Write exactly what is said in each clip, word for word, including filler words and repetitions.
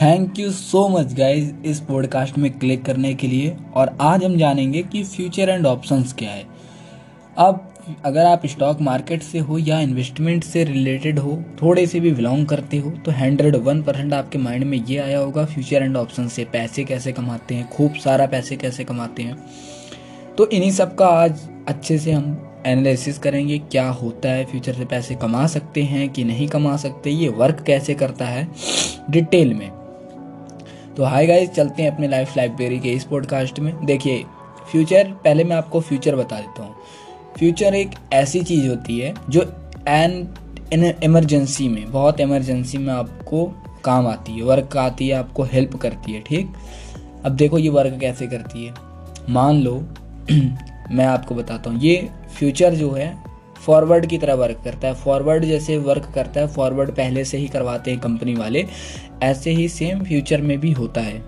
Thank you so much guys इस podcast में click करने के लिए। और आज हम जानेंगे कि फ्यूचर एंड ऑप्शंस क्या है। अब अगर आप स्टॉक मार्केट से हो या इन्वेस्टमेंट से रिलेटेड हो, थोड़े से भी बिलोंग करते हो, तो हंड्रेड वन परसेंट आपके माइंड में ये आया होगा फ्यूचर एंड ऑप्शन से पैसे कैसे कमाते हैं, खूब सारा पैसे कैसे कमाते हैं। तो इन्हीं सब का आज अच्छे से हम एनालिसिस करेंगे, क्या होता है, फ्यूचर से पैसे कमा सकते हैं कि नहीं कमा सकते, ये वर्क कैसे करता है डिटेल में। तो हाय गाइस, चलते हैं अपने लाइफ लाइब्रेरी के इस पॉडकास्ट में। देखिए फ्यूचर, पहले मैं आपको फ्यूचर बता देता हूँ। फ्यूचर एक ऐसी चीज़ होती है जो एन इमरजेंसी में, बहुत इमरजेंसी में आपको काम आती है, वर्क आती है, आपको हेल्प करती है। ठीक, अब देखो ये वर्क कैसे करती है। मान लो मैं आपको बताता हूँ, ये फ्यूचर जो है फॉरवर्ड की तरह वर्क करता है। फॉरवर्ड जैसे वर्क करता है, फॉरवर्ड पहले से ही करवाते हैं कंपनी वाले, ऐसे ही सेम फ्यूचर में भी होता है।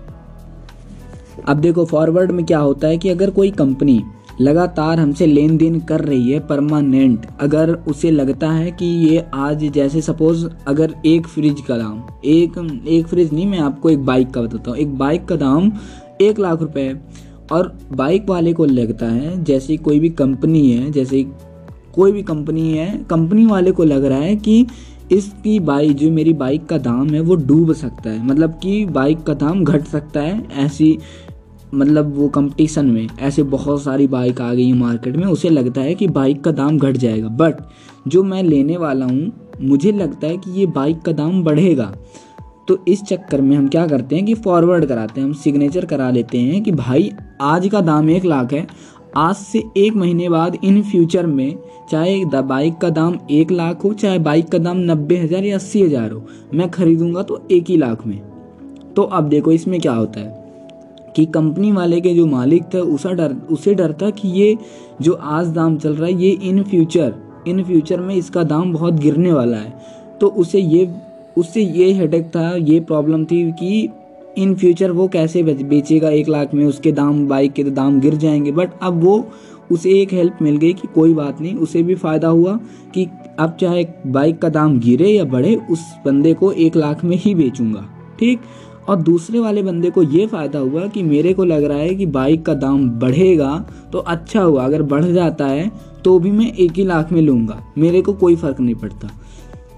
अब देखो फॉरवर्ड में क्या होता है कि अगर कोई कंपनी लगातार हमसे लेन देन कर रही है परमानेंट, अगर उसे लगता है कि ये आज, जैसे सपोज अगर एक फ्रिज का दाम, एक एक फ्रिज नहीं, मैं आपको एक बाइक का बताता हूँ। एक बाइक का दाम एक लाख रुपये है और बाइक वाले को लगता है, जैसे कोई भी कंपनी है, जैसे कोई भी कंपनी है, कंपनी वाले को लग रहा है कि इसकी बाइक, जो मेरी बाइक का दाम है वो डूब सकता है, मतलब कि बाइक का दाम घट सकता है। ऐसी मतलब वो कंपटीशन में ऐसे बहुत सारी बाइक आ गई है मार्केट में, उसे लगता है कि बाइक का दाम घट जाएगा। बट जो मैं लेने वाला हूँ, मुझे लगता है कि ये बाइक का दाम बढ़ेगा। तो इस चक्कर में हम क्या करते हैं कि फॉरवर्ड कराते हैं, हम सिग्नेचर करा लेते हैं कि भाई आज का दाम एक लाख है, आज से एक महीने बाद इन फ्यूचर में चाहे बाइक का दाम एक लाख हो, चाहे बाइक का दाम नब्बे हज़ार या अस्सी हज़ार हो, मैं ख़रीदूँगा तो एक ही लाख में। तो अब देखो इसमें क्या होता है कि कंपनी वाले के जो मालिक था उसे डर उसे डर था कि ये जो आज दाम चल रहा है, ये इन फ्यूचर इन फ्यूचर में इसका दाम बहुत गिरने वाला है। तो उसे ये उससे ये हेडेक था, ये प्रॉब्लम थी कि इन फ्यूचर वो कैसे बेचेगा एक लाख में, उसके दाम, बाइक के तो दाम गिर जाएंगे। बट अब वो, उसे एक हेल्प मिल गई कि कोई बात नहीं, उसे भी फ़ायदा हुआ कि अब चाहे बाइक का दाम गिरे या बढ़े, उस बंदे को एक लाख में ही बेचूंगा। ठीक, और दूसरे वाले बंदे को ये फ़ायदा हुआ कि मेरे को लग रहा है कि बाइक का दाम बढ़ेगा, तो अच्छा हुआ, अगर बढ़ जाता है तो भी मैं एक ही लाख में लूँगा, मेरे को कोई फ़र्क नहीं पड़ता।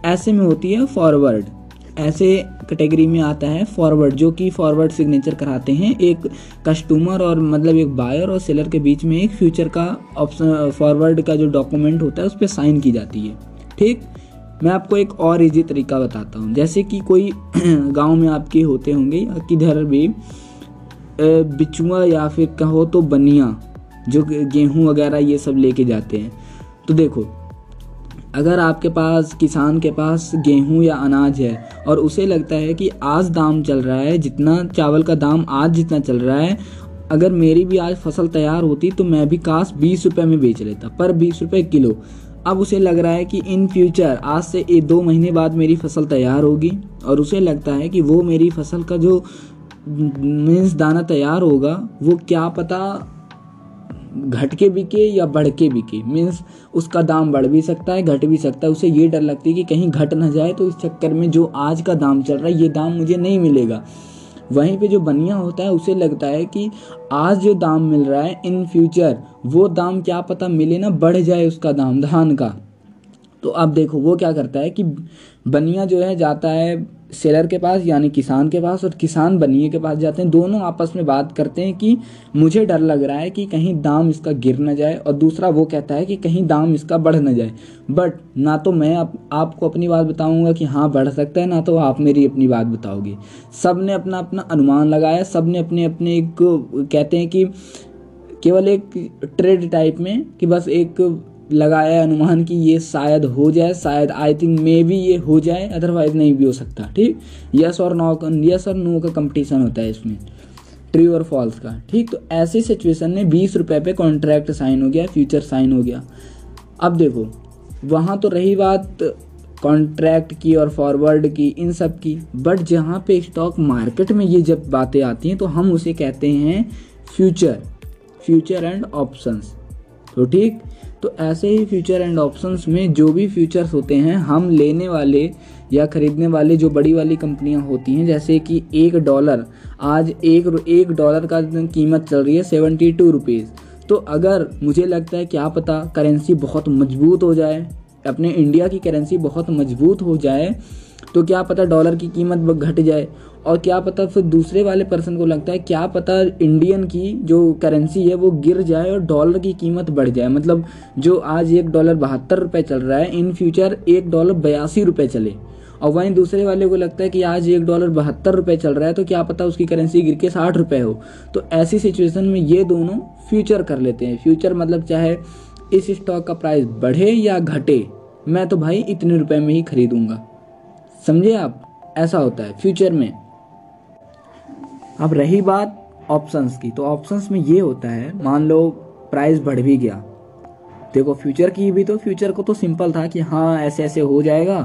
ऐसे में होती है फॉरवर्ड, ऐसे कैटेगरी में आता है फॉरवर्ड, जो कि फॉरवर्ड सिग्नेचर कराते हैं एक कस्टमर और मतलब एक बायर और सेलर के बीच में। एक फ्यूचर का ऑप्शन, फॉरवर्ड का जो डॉक्यूमेंट होता है उस पर साइन की जाती है। ठीक, मैं आपको एक और इजी तरीका बताता हूँ। जैसे कि कोई गांव में आपके होते होंगे, किधर भी बिचुआ या फिर कहो तो बनिया, जो गेहूँ वगैरह ये सब लेके जाते हैं। तो देखो अगर आपके पास, किसान के पास गेहूं या अनाज है और उसे लगता है कि आज दाम चल रहा है, जितना चावल का दाम आज जितना चल रहा है, अगर मेरी भी आज फसल तैयार होती तो मैं भी काश बीस रुपये में बेच लेता, पर बीस रुपये किलो। अब उसे लग रहा है कि इन फ्यूचर आज से एक दो महीने बाद मेरी फसल तैयार होगी, और उसे लगता है कि वो मेरी फसल का जो मीन्स दाना तैयार होगा वो क्या पता घट के बिके या बढ़ के बिके, मीन्स उसका दाम बढ़ भी सकता है घट भी सकता है। उसे ये डर लगती है कि कहीं घट ना जाए, तो इस चक्कर में जो आज का दाम चल रहा है ये दाम मुझे नहीं मिलेगा। वहीं पे जो बनिया होता है उसे लगता है कि आज जो दाम मिल रहा है इन फ्यूचर वो दाम क्या पता मिले ना, बढ़ जाए उसका दाम धान का। तो अब देखो वो क्या करता है कि बनिया जो है जाता है सेलर के पास, यानी किसान के पास, और किसान बनिए के पास जाते हैं। दोनों आपस में बात करते हैं कि मुझे डर लग रहा है कि कहीं दाम इसका गिर ना जाए, और दूसरा वो कहता है कि कहीं दाम इसका बढ़ ना जाए। बट ना तो मैं आप, आपको अपनी बात बताऊंगा कि हाँ बढ़ सकता है, ना तो आप मेरी अपनी बात बताओगे। सब ने अपना अपना अनुमान लगाया, सब ने अपने अपने एक, कहते हैं कि केवल एक ट्रेड टाइप में, कि बस एक लगाया अनुमान कि ये शायद हो जाए, शायद आई थिंक मे बी ये हो जाए, अदरवाइज नहीं भी हो सकता। ठीक, यस और नो यस और नो का कंपटीशन होता है इसमें, ट्रू और फॉल्स का। ठीक, तो ऐसी सिचुएशन में बीस रुपये पे कॉन्ट्रैक्ट साइन हो गया, फ्यूचर साइन हो गया। अब देखो वहाँ तो रही बात कॉन्ट्रैक्ट की और फॉरवर्ड की, इन सब की, बट जहाँ पे स्टॉक मार्केट में ये जब बातें आती हैं तो हम उसे कहते हैं फ्यूचर, फ्यूचर एंड ऑप्शंस। तो ठीक, तो ऐसे ही फ्यूचर एंड ऑप्शंस में जो भी फ्यूचर्स होते हैं हम लेने वाले या ख़रीदने वाले जो बड़ी वाली कंपनियां होती हैं, जैसे कि एक डॉलर आज एक एक डॉलर का कीमत चल रही है सेवेंटी टू रुपीज़। तो अगर मुझे लगता है क्या पता करेंसी बहुत मजबूत हो जाए, अपने इंडिया की करेंसी बहुत मजबूत हो जाए, तो क्या पता डॉलर की कीमत घट जाए। और क्या पता फिर दूसरे वाले पर्सन को लगता है क्या पता इंडियन की जो करेंसी है वो गिर जाए और डॉलर की कीमत बढ़ जाए। मतलब जो आज एक डॉलर बहत्तर रुपये चल रहा है, इन फ्यूचर एक डॉलर बयासी रुपये चले। और वहीं दूसरे वाले को लगता है कि आज एक डॉलर बहत्तर रुपये चल रहा है, तो क्या पता उसकी करेंसी गिर के साठ रुपये हो। तो ऐसी सिचुएशन में ये दोनों फ्यूचर कर लेते हैं। फ्यूचर मतलब चाहे इस स्टॉक का प्राइस बढ़े या घटे, मैं तो भाई इतने रुपये में ही खरीदूंगा। समझे आप, ऐसा होता है फ्यूचर में। अब रही बात ऑप्शंस की, तो ऑप्शंस में ये होता है, मान लो प्राइस बढ़ भी गया, देखो फ्यूचर की भी तो फ्यूचर को तो सिंपल था कि हाँ ऐसे ऐसे हो जाएगा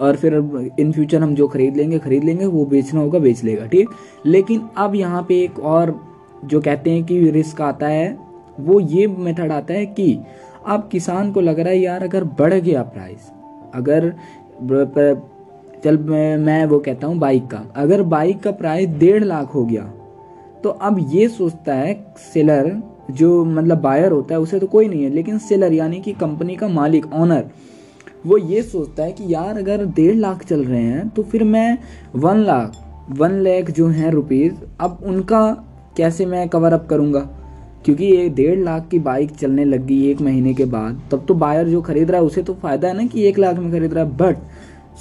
और फिर इन फ्यूचर हम जो खरीद लेंगे खरीद लेंगे, वो बेचना होगा बेच लेगा, ठीक। लेकिन अब यहाँ पे एक और जो कहते हैं कि रिस्क आता है, वो ये मेथड आता है कि अब किसान को लग रहा है यार अगर बढ़ गया प्राइस, अगर चल मैं, मैं वो कहता हूँ बाइक का, अगर बाइक का प्राइस डेढ़ लाख हो गया, तो अब ये सोचता है सेलर, जो मतलब बायर होता है उसे तो कोई नहीं है, लेकिन सेलर यानी कि कंपनी का मालिक ऑनर, वो ये सोचता है कि यार अगर डेढ़ लाख चल रहे हैं तो फिर मैं वन लाख वन लाख जो हैं रुपीज़, अब उनका कैसे मैं कवर अप करूँगा, क्योंकि ये डेढ़ लाख की बाइक चलने लग गई एक महीने के बाद। तब तो बायर जो खरीद रहा है उसे तो फ़ायदा है ना कि एक लाख में खरीद रहा है, बट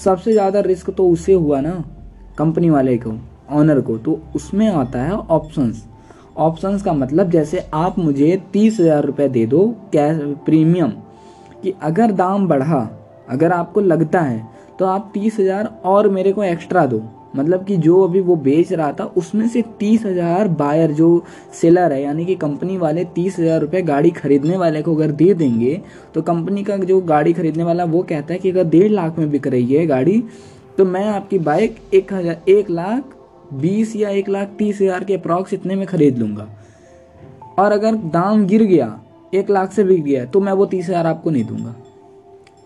सबसे ज़्यादा रिस्क तो उसे हुआ ना, कंपनी वाले को, ऑनर को। तो उसमें आता है ऑप्शंस। ऑप्शंस का मतलब जैसे आप मुझे तीस हज़ार रुपये दे दो कैश प्रीमियम, कि अगर दाम बढ़ा, अगर आपको लगता है तो आप तीस हज़ार और मेरे को एक्स्ट्रा दो। मतलब कि जो अभी वो बेच रहा था उसमें से तीस हज़ार बायर जो सेलर है यानी कि कंपनी वाले तीस हज़ार रुपये गाड़ी खरीदने वाले को अगर दे देंगे, तो कंपनी का जो गाड़ी खरीदने वाला वो कहता है कि अगर डेढ़ लाख में बिक रही है गाड़ी, तो मैं आपकी बाइक एक हज़ार एक लाख बीस या एक लाख तीस हज़ार के अप्रॉक्स इतने में ख़रीद लूँगा। और अगर दाम गिर गया, एक लाख से बिक गया, तो मैं वो तीस हज़ार आपको नहीं दूँगा।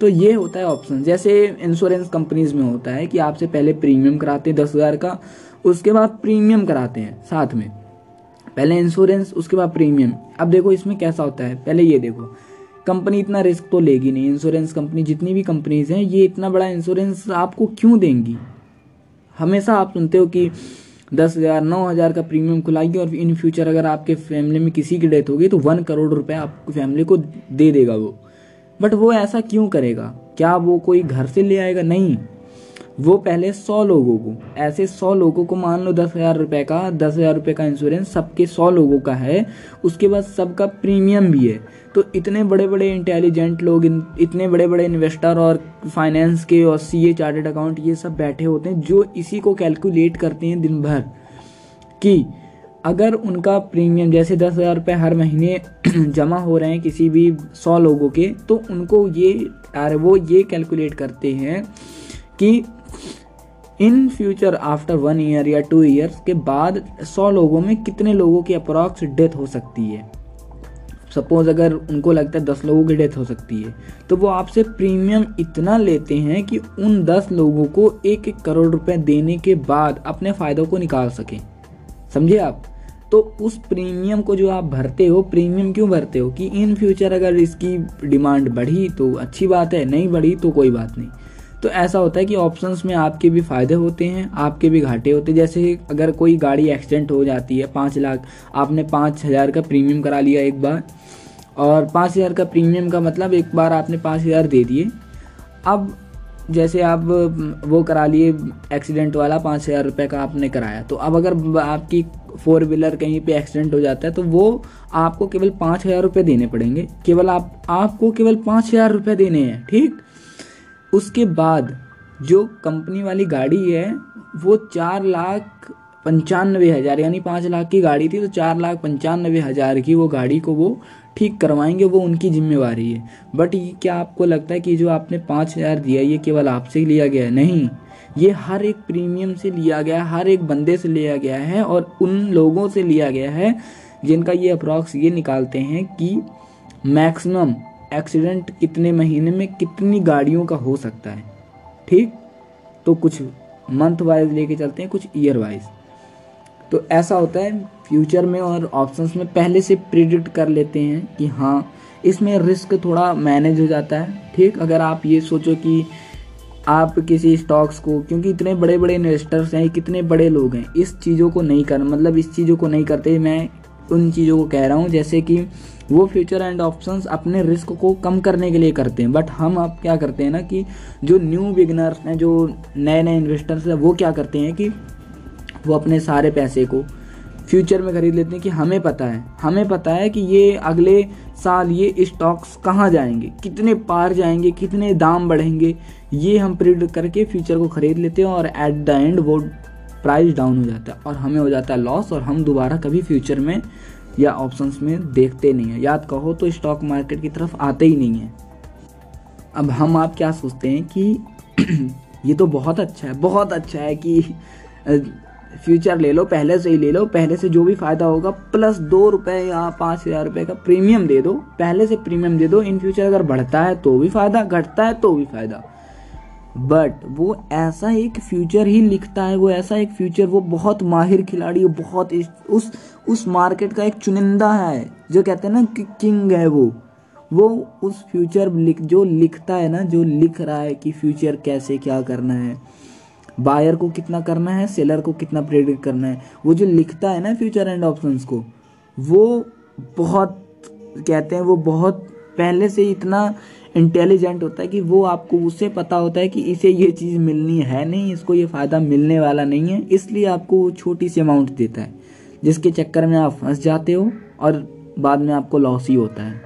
तो ये होता है ऑप्शन। जैसे इंश्योरेंस कंपनीज में होता है कि आपसे पहले प्रीमियम कराते हैं दस हज़ार का, उसके बाद प्रीमियम कराते हैं साथ में, पहले इंश्योरेंस उसके बाद प्रीमियम। अब देखो इसमें कैसा होता है, पहले ये देखो कंपनी इतना रिस्क तो लेगी नहीं, इंश्योरेंस कंपनी जितनी भी कंपनीज हैं ये इतना बड़ा इंश्योरेंस आपको क्यों देंगी। हमेशा आप सुनते हो कि दस हज़ार नौ हज़ार का प्रीमियम खुलाएगी और इन फ्यूचर अगर आपके फैमिली में किसी की डेथ होगी तो वन करोड़ रुपये आपकी फैमिली को दे देगा वो। बट वो ऐसा क्यों करेगा, क्या वो कोई घर से ले आएगा? नहीं, वो पहले सौ लोगों को, ऐसे सौ लोगों को, मान लो दस हज़ार रुपये का दस हज़ार रुपये का इंश्योरेंस सबके सौ लोगों का है, उसके बाद सबका प्रीमियम भी है। तो इतने बड़े बड़े इंटेलिजेंट लोग, इतने बड़े बड़े इन्वेस्टर और फाइनेंस के और सी ए चार्टेड अकाउंट ये सब बैठे होते हैं जो इसी को कैलकुलेट करते हैं दिन भर, कि अगर उनका प्रीमियम जैसे दस हज़ार रुपये हर महीने जमा हो रहे हैं किसी भी सौ लोगों के, तो उनको ये यार वो ये कैलकुलेट करते हैं कि in future after one year या टू ईयर्स के बाद सौ लोगों में कितने लोगों की अप्रॉक्स डेथ हो सकती है। सपोज़ अगर उनको लगता है दस लोगों की डेथ हो सकती है, तो वो आपसे प्रीमियम इतना लेते हैं कि उन दस लोगों को एक एक करोड़ रुपये देने के बाद अपने फ़ायदों को निकाल सकें। समझे आप? तो उस प्रीमियम को जो आप भरते हो, प्रीमियम क्यों भरते हो कि इन फ्यूचर अगर इसकी डिमांड बढ़ी तो अच्छी बात है, नहीं बढ़ी तो कोई बात नहीं। तो ऐसा होता है कि ऑप्शंस में आपके भी फ़ायदे होते हैं, आपके भी घाटे होते हैं। जैसे अगर कोई गाड़ी एक्सीडेंट हो जाती है, पाँच लाख आपने पाँच हज़ार का प्रीमियम करा लिया एक बार, और पाँच हज़ार का प्रीमियम का मतलब एक बार आपने पाँच हज़ार दे दिए। अब जैसे आप वो करा लिए एक्सीडेंट वाला, पाँच हज़ार रुपये का आपने कराया, तो अब अगर आपकी फोर व्हीलर कहीं पे एक्सीडेंट हो जाता है तो वो आपको केवल पाँच हज़ार रुपये देने पड़ेंगे, केवल आप आपको केवल पाँच हज़ार रुपये देने हैं, ठीक। उसके बाद जो कंपनी वाली गाड़ी है वो चार लाख पंचानवे हज़ार यानी पाँच लाख की गाड़ी थी, तो चार लाख पंचानवे हज़ार की वो गाड़ी को वो ठीक करवाएंगे, वो उनकी जिम्मेवारी है। बट ये क्या आपको लगता है कि जो आपने पाँच हज़ार दिया ये केवल आपसे ही लिया गया है? नहीं, ये हर एक प्रीमियम से लिया गया है, हर एक बंदे से लिया गया है और उन लोगों से लिया गया है जिनका ये अप्रॉक्स ये निकालते हैं कि मैक्सिमम एक्सीडेंट कितने महीने में कितनी गाड़ियों का हो सकता है, ठीक। तो कुछ मंथ वाइज लेके चलते हैं, कुछ ईयर वाइज। तो ऐसा होता है फ्यूचर में और ऑप्शंस में पहले से प्रिडिक्ट कर लेते हैं कि हाँ इसमें रिस्क थोड़ा मैनेज हो जाता है, ठीक। अगर आप ये सोचो कि आप किसी स्टॉक्स को, क्योंकि इतने बड़े बड़े इन्वेस्टर्स हैं, कितने बड़े लोग हैं, इस चीज़ों को नहीं कर मतलब इस चीज़ों को नहीं करते। मैं उन चीज़ों को कह रहा हूँ जैसे कि वो फ्यूचर एंड ऑप्शंस अपने रिस्क को कम करने के लिए करते हैं, बट हम आप क्या करते हैं ना कि जो न्यू बिगनर्स हैं, जो नए नए इन्वेस्टर्स हैं, वो क्या करते हैं कि वो अपने सारे पैसे को फ्यूचर में खरीद लेते हैं कि हमें पता है हमें पता है कि ये अगले साल ये स्टॉक्स कहाँ जाएंगे, कितने पार जाएंगे, कितने दाम बढ़ेंगे, ये हम प्रिडिक्ट करके फ्यूचर को ख़रीद लेते हैं। और एट द एंड वो प्राइस डाउन हो जाता है और हमें हो जाता है लॉस, और हम दोबारा कभी फ्यूचर में या ऑप्शंस में देखते नहीं हैं, याद कहो तो स्टॉक मार्केट की तरफ आते ही नहीं है। अब हम आप क्या सोचते हैं कि ये तो बहुत अच्छा है बहुत अच्छा है कि फ्यूचर ले लो, पहले से ही ले लो, पहले से जो भी फ़ायदा होगा प्लस दो रुपये या पाँच हज़ार रुपये का प्रीमियम दे दो, पहले से प्रीमियम दे दो, इन फ्यूचर अगर बढ़ता है तो भी फ़ायदा, घटता है तो भी फ़ायदा। बट वो ऐसा एक फ्यूचर ही लिखता है, वो ऐसा एक फ्यूचर, वो बहुत माहिर खिलाड़ी, वो बहुत उस उस मार्केट का एक चुनिंदा है, जो कहते हैं ना कि किंग है वो वो उस फ्यूचर लिख जो लिखता है ना, जो लिख रहा है कि फ्यूचर कैसे क्या करना है, बायर को कितना करना है, सेलर को कितना प्रेडिक्ट करना है, वो जो लिखता है ना फ्यूचर एंड ऑप्शंस को, वो बहुत कहते हैं वो बहुत पहले से इतना इंटेलिजेंट होता है कि वो आपको उससे पता होता है कि इसे ये चीज़ मिलनी है नहीं, इसको ये फ़ायदा मिलने वाला नहीं है, इसलिए आपको वो छोटी सी अमाउंट देता है, जिसके चक्कर में आप फंस जाते हो और बाद में आपको लॉस ही होता है।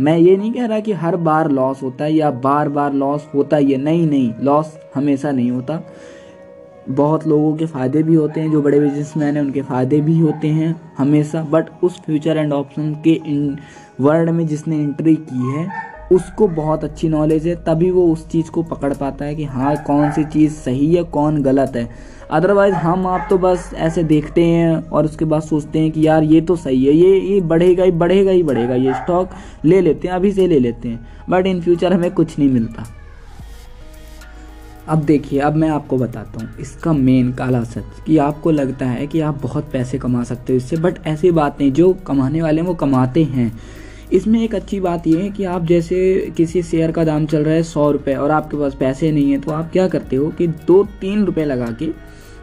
मैं ये नहीं कह रहा कि हर बार लॉस होता है या बार बार लॉस होता ही है, नहीं नहीं लॉस हमेशा नहीं होता। बहुत लोगों के फ़ायदे भी होते हैं, जो बड़े बिजनेसमैन हैं उनके फ़ायदे भी होते हैं हमेशा, बट उस फ्यूचर एंड ऑप्शन के वर्ल्ड में जिसने एंट्री की है उसको बहुत अच्छी नॉलेज है, तभी वो उस चीज़ को पकड़ पाता है कि हाँ कौन सी चीज़ सही है कौन गलत है। अदरवाइज़ हम आप तो बस ऐसे देखते हैं और उसके बाद सोचते हैं कि यार ये तो सही है, ये ये बढ़ेगा ही बढ़ेगा ही बढ़ेगा, ये स्टॉक ले लेते हैं, अभी से ले लेते हैं, बट इन फ्यूचर हमें कुछ नहीं मिलता। अब देखिए, अब मैं आपको बताता हूँ इसका मेन काला सच, कि आपको लगता है कि आप बहुत पैसे कमा सकते हो इससे, बट ऐसी बात नहीं, जो कमाने वाले हैं वो कमाते हैं। इसमें एक अच्छी बात यह है कि आप जैसे किसी शेयर का दाम चल रहा है सौ रुपये और आपके पास पैसे नहीं है, तो आप क्या करते हो कि दो तीन रुपये लगा के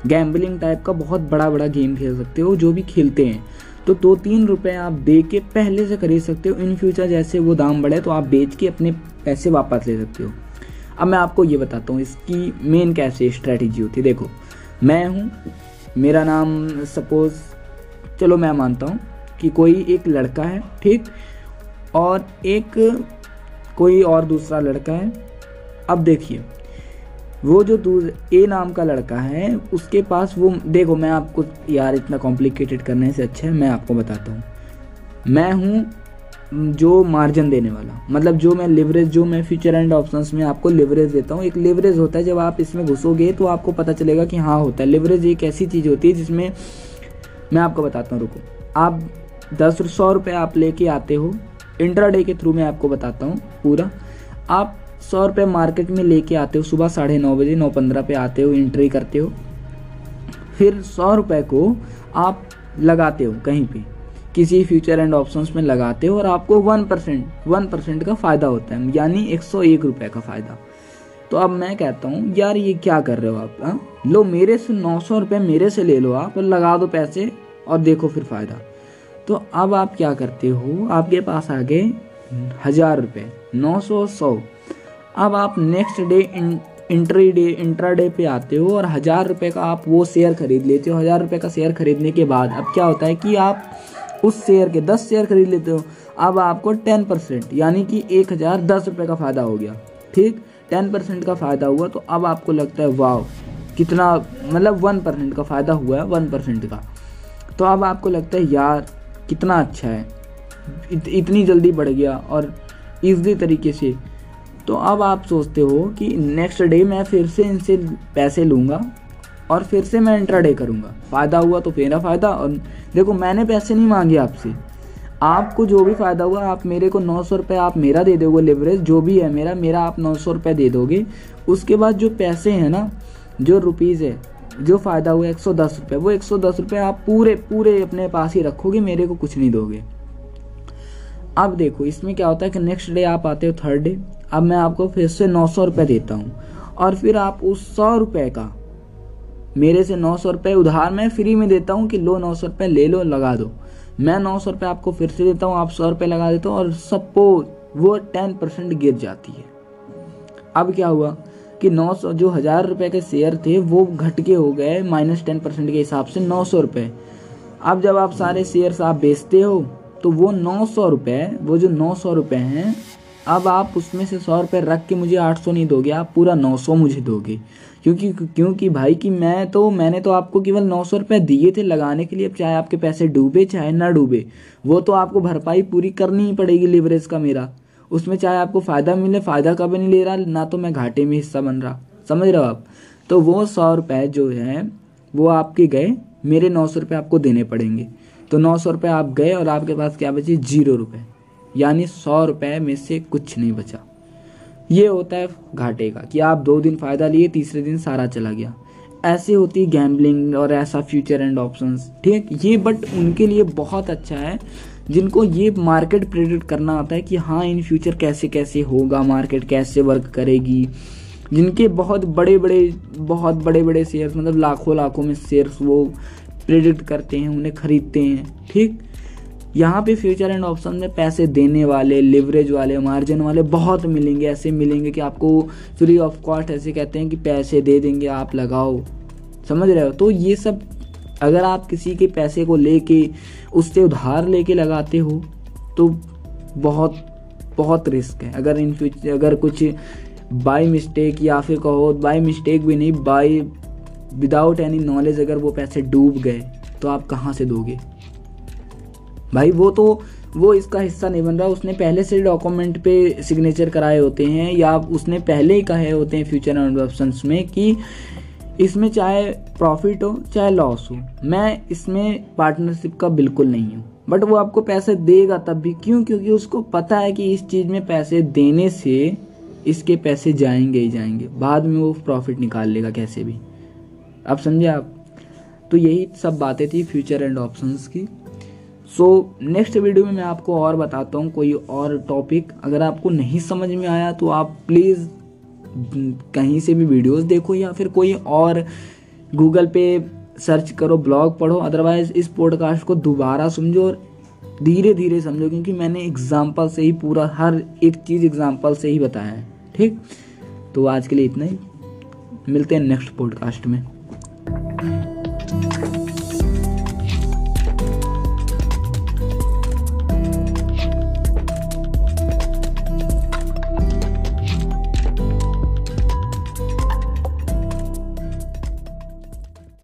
गैम्बलिंग टाइप का बहुत बड़ा बड़ा गेम खेल सकते हो, जो भी खेलते हैं तो दो तीन रुपये आप दे के पहले से खरीद सकते हो। इन फ्यूचर जैसे वो दाम बढ़े तो आप बेच के अपने पैसे वापस ले सकते हो। अब मैं आपको ये बताता हूँ इसकी मेन कैसे स्ट्रैटेजी होती है। देखो, मैं हूँ, मेरा नाम सपोज, चलो मैं मानता हूँ कि कोई एक लड़का है, ठीक, और एक कोई और दूसरा लड़का है। अब देखिए, वो जो ए नाम का लड़का है उसके पास वो, देखो मैं आपको, यार इतना कॉम्प्लिकेटेड करने से अच्छा है मैं आपको बताता हूँ, मैं हूँ जो मार्जिन देने वाला, मतलब जो मैं लिवरेज, जो मैं फ्यूचर एंड ऑप्शंस में आपको लिवरेज देता हूँ। एक लिवरेज होता है, जब आप इसमें घुसोगे तो आपको पता चलेगा कि हाँ होता है लिवरेज। एक ऐसी चीज़ होती है जिसमें मैं आपको बताता हूँ, रुको, आप दस सौ रुपये आप लेके आते हो इंट्राडे के थ्रू, मैं आपको बताता हूँ पूरा। आप सौ रुपये मार्केट में लेके आते हो सुबह साढ़े नौ बजे, नौ पंद्रह पे आते हो, एंट्री करते हो, फिर सौ रुपये को आप लगाते हो कहीं पे, किसी फ्यूचर एंड ऑप्शंस में लगाते हो, और आपको वन परसेंट वन परसेंट का फ़ायदा होता है, यानी एक सौ एक रुपये का फ़ायदा। तो अब मैं कहता हूँ यार ये क्या कर रहे हो आप, हा? लो मेरे से नौ सौ रुपये मेरे से ले लो आप और लगा दो पैसे और देखो फिर फ़ायदा। तो अब आप क्या करते हो, आपके पास आ गए हज़ार रुपये, नौ सौ सौ। अब आप next day entry day intra day पे आते हो और हज़ार रुपये का आप वो शेयर खरीद लेते हो। हज़ार रुपये का शेयर खरीदने के बाद अब क्या होता है कि आप उस शेयर के दस शेयर खरीद लेते हो। अब आपको टेन परसेंट यानी कि एक हज़ार दस रुपये का फ़ायदा हो गया, ठीक, टेन परसेंट का फ़ायदा हुआ। तो अब आपको लगता है वाह कितना, मतलब वन परसेंट का फ़ायदा हुआ है, वन परसेंट का। तो अब आपको लगता है यार कितना अच्छा है, इत, इतनी जल्दी बढ़ गया और ईजी तरीके से। तो अब आप सोचते हो कि नेक्स्ट डे मैं फिर से इनसे पैसे लूँगा और फिर से मैं इंट्राडे करूँगा, फ़ायदा हुआ तो मेरा फ़ायदा। और देखो मैंने पैसे नहीं मांगे आपसे, आपको जो भी फ़ायदा हुआ, आप मेरे को नौ सौ रुपये आप मेरा दे दोगे, लेवरेज जो भी है मेरा मेरा आप नौ सौ रुपये दे दोगे। उसके बाद जो पैसे हैं ना, जो रुपीज़ है, जो फ़ायदा हुआ एक सौ दस रुपये, वो एक सौ दस रुपये आप पूरे पूरे अपने पास ही रखोगे, मेरे को कुछ नहीं दोगे। अब देखो इसमें क्या होता है कि नेक्स्ट डे आप आते हो, थर्ड डे, अब मैं आपको फिर से नौ सौ रुपये देता हूँ और फिर आप उस सौ रुपये का मेरे से नौ सौ रुपये उधार मैं फ्री में देता हूँ कि लो नौ सौ रुपये ले लो, लगा दो। मैं नौ सौ रुपये आपको फिर से देता हूँ, आप सौ रुपये लगा देता हूँ और सपोज वो टेन परसेंट गिर जाती है। अब क्या हुआ कि नौ सौ जो हज़ार रुपये के शेयर थे वो घट के हो गए माइनस टेन परसेंट के हिसाब से नौ सौ रुपये। अब जब आप सारे शेयर्स आप बेचते हो तो वो नौ सौ रुपये, वो जो नौ सौ रुपये हैं, अब आप उसमें से सौ रुपये रख के मुझे आठ सौ नहीं दोगे, आप पूरा नौ सौ मुझे दोगे। क्योंकि क्योंकि भाई कि मैं तो मैंने तो आपको केवल नौ सौ रुपये दिए थे लगाने के लिए। अब चाहे आपके पैसे डूबे चाहे ना डूबे, वो तो आपको भरपाई पूरी करनी ही पड़ेगी लिवरेज का मेरा। उसमें चाहे आपको फ़ायदा मिले, फ़ायदा का भी नहीं ले रहा, ना तो मैं घाटे में हिस्सा बन रहा, समझ रहे हो आप। तो वो सौ रुपये जो है वो आपके गए, मेरे नौ सौ रुपये आपको देने पड़ेंगे। तो नौ सौ रुपये आप गए और आपके पास क्या बचे? जीरो रुपये, यानी सौ रुपये में से कुछ नहीं बचा। ये होता है घाटे का कि आप दो दिन फ़ायदा लिए, तीसरे दिन सारा चला गया। ऐसे होती है गैम्बलिंग और ऐसा फ्यूचर एंड ऑप्शंस, ठीक ये। बट उनके लिए बहुत अच्छा है जिनको ये मार्केट प्रेडिक्ट करना आता है कि हाँ इन फ्यूचर कैसे कैसे होगा, मार्केट कैसे वर्क करेगी। जिनके बहुत बड़े बड़े बहुत बड़े बड़े शेयर्स, मतलब लाखों लाखों में शेयर्स वो प्रेडिक्ट करते हैं, उन्हें खरीदते हैं, ठीक। यहाँ पे फ्यूचर एंड ऑप्शन में पैसे देने वाले, लिवरेज वाले, मार्जिन वाले बहुत मिलेंगे। ऐसे मिलेंगे कि आपको फ्री ऑफ कॉस्ट, ऐसे कहते हैं कि पैसे दे देंगे आप लगाओ, समझ रहे हो। तो ये सब अगर आप किसी के पैसे को लेके उससे उधार लेके लगाते हो तो बहुत बहुत रिस्क है। अगर इन फ्यूचर अगर कुछ बाय मिस्टेक या फिर कहो बाय मिस्टेक भी नहीं, बाय विदाउट एनी नॉलेज अगर वो पैसे डूब गए तो आप कहाँ से दोगे भाई। वो तो वो इसका हिस्सा नहीं बन रहा, उसने पहले से डॉक्यूमेंट पे सिग्नेचर कराए होते हैं या उसने पहले ही कहे होते हैं फ्यूचर एंड ऑप्शंस में कि इसमें चाहे प्रॉफिट हो चाहे लॉस हो, मैं इसमें पार्टनरशिप का बिल्कुल नहीं हूँ। बट वो आपको पैसे देगा तब भी, क्यों? क्योंकि उसको पता है कि इस चीज़ में पैसे देने से इसके पैसे जाएंगे ही जाएंगे, बाद में वो प्रॉफिट निकाल लेगा कैसे भी। अब समझे आप? तो यही सब बातें थी फ्यूचर एंड ऑप्शंस की। सो नेक्स्ट वीडियो में मैं आपको और बताता हूँ कोई और टॉपिक। अगर आपको नहीं समझ में आया तो आप प्लीज़ कहीं से भी वीडियोस देखो या फिर कोई और गूगल पे सर्च करो, ब्लॉग पढ़ो। अदरवाइज़ इस पॉडकास्ट को दोबारा समझो और धीरे धीरे समझो, क्योंकि मैंने एग्जाम्पल से ही पूरा हर एक चीज़ एग्जाम्पल से ही बताया है, ठीक। तो आज के लिए इतना ही, मिलते हैं नेक्स्ट पॉडकास्ट में।